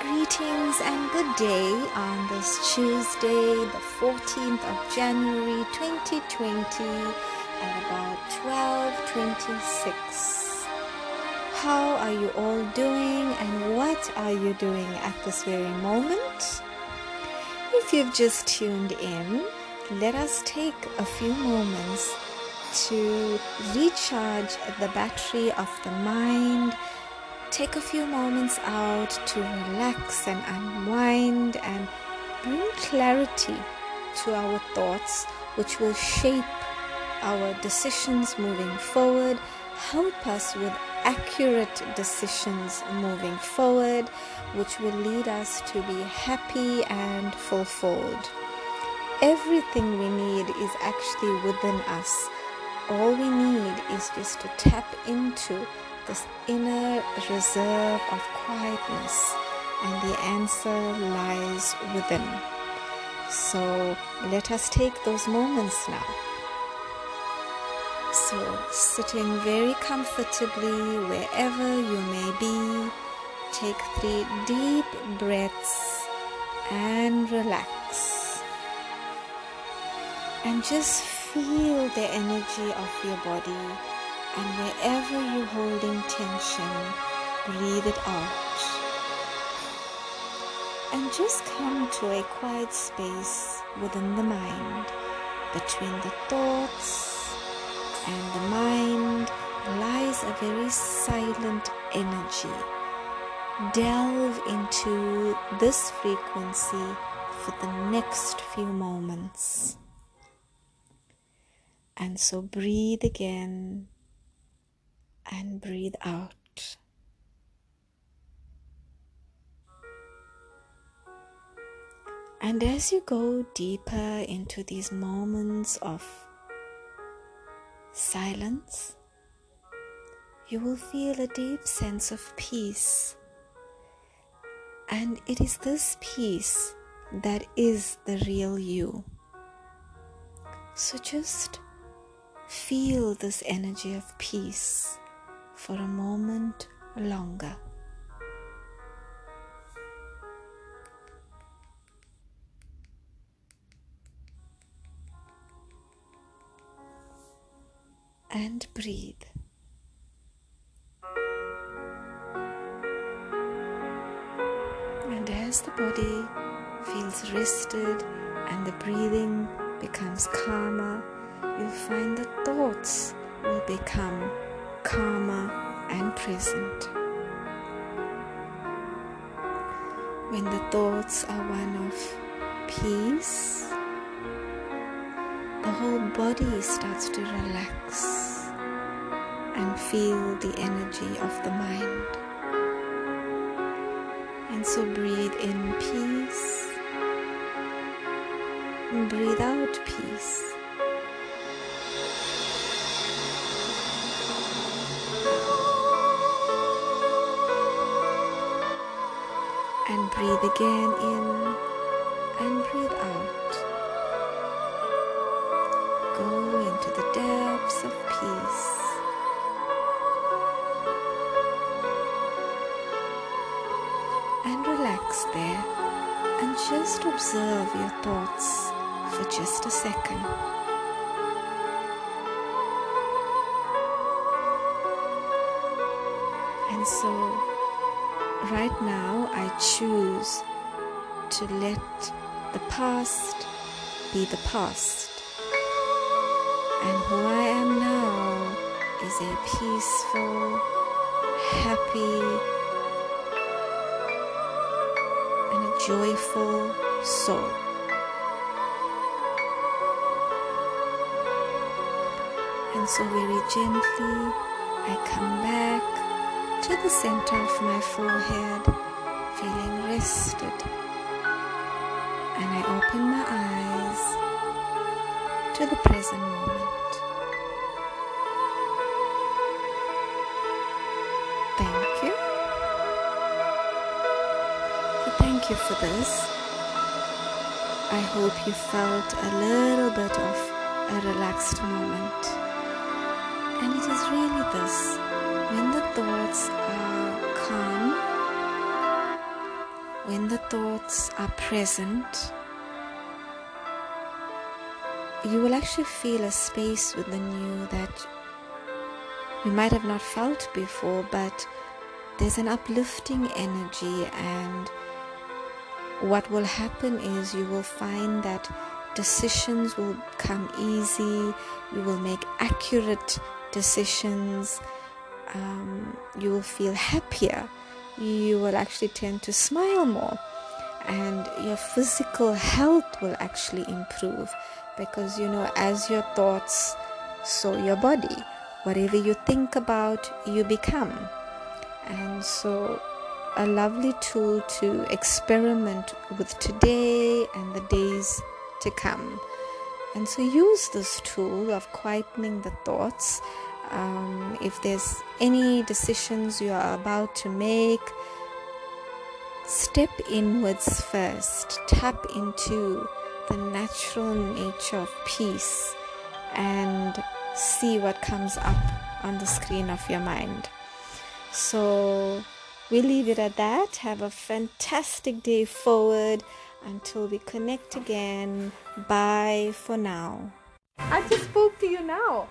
Greetings and good day on this Tuesday, the 14th of January 2020 at about 12:26. How are you all doing and what are you doing at this very moment? If you've just tuned in, let us take a few moments to recharge the battery of the mind. Take a few moments out to relax and unwind and bring clarity to our thoughts, which will shape our decisions moving forward, help us with accurate decisions moving forward, which will lead us to be happy and fulfilled. Everything we need is actually within us. All we need is just to tap into this inner reserve of quietness, and the answer lies within. So let us take those moments now. So sitting very comfortably wherever you may be, take 3 deep breaths and relax. And just feel the energy of your body. And wherever you're holding tension, breathe it out. And just come to a quiet space within the mind, between the thoughts and the mind lies a very silent energy. Delve into this frequency for the next few moments. And so breathe again. And breathe out. And as you go deeper into these moments of silence, you will feel a deep sense of peace. And it is this peace that is the real you. So just feel this energy of peace for a moment longer. And breathe. And as the body feels rested and the breathing becomes calmer, you'll find the thoughts will become calmer and present. When the thoughts are one of peace, the whole body starts to relax and feel the energy of the mind. And so breathe in peace and breathe out peace. And breathe again in and breathe out. Go into the depths of peace. And relax there and just observe your thoughts for just a second. And so right now, I choose to let the past be the past. And who I am now is a peaceful, happy, and a joyful soul. And so very gently, I come back to the center of my forehead, feeling rested, and I open my eyes to the present moment. Thank you. So thank you for this. I hope you felt a little bit of a relaxed moment, and it is really this. When the thoughts are calm, When the thoughts are present, you will actually feel a space within you that you might have not felt before, but there's an uplifting energy, and what will happen is you will find that decisions will come easy, you will make accurate decisions, you will feel happier, you will actually tend to smile more, and your physical health will actually improve, because you know, as your thoughts, so your body, whatever you think about, you become. And so a lovely tool to experiment with today and the days to come. And so use this tool of quietening the thoughts. If there's any decisions you are about to make, step inwards first. Tap into the natural nature of peace and see what comes up on the screen of your mind. So we'll leave it at that. Have a fantastic day forward until we connect again. Bye for now. I just spoke to you now.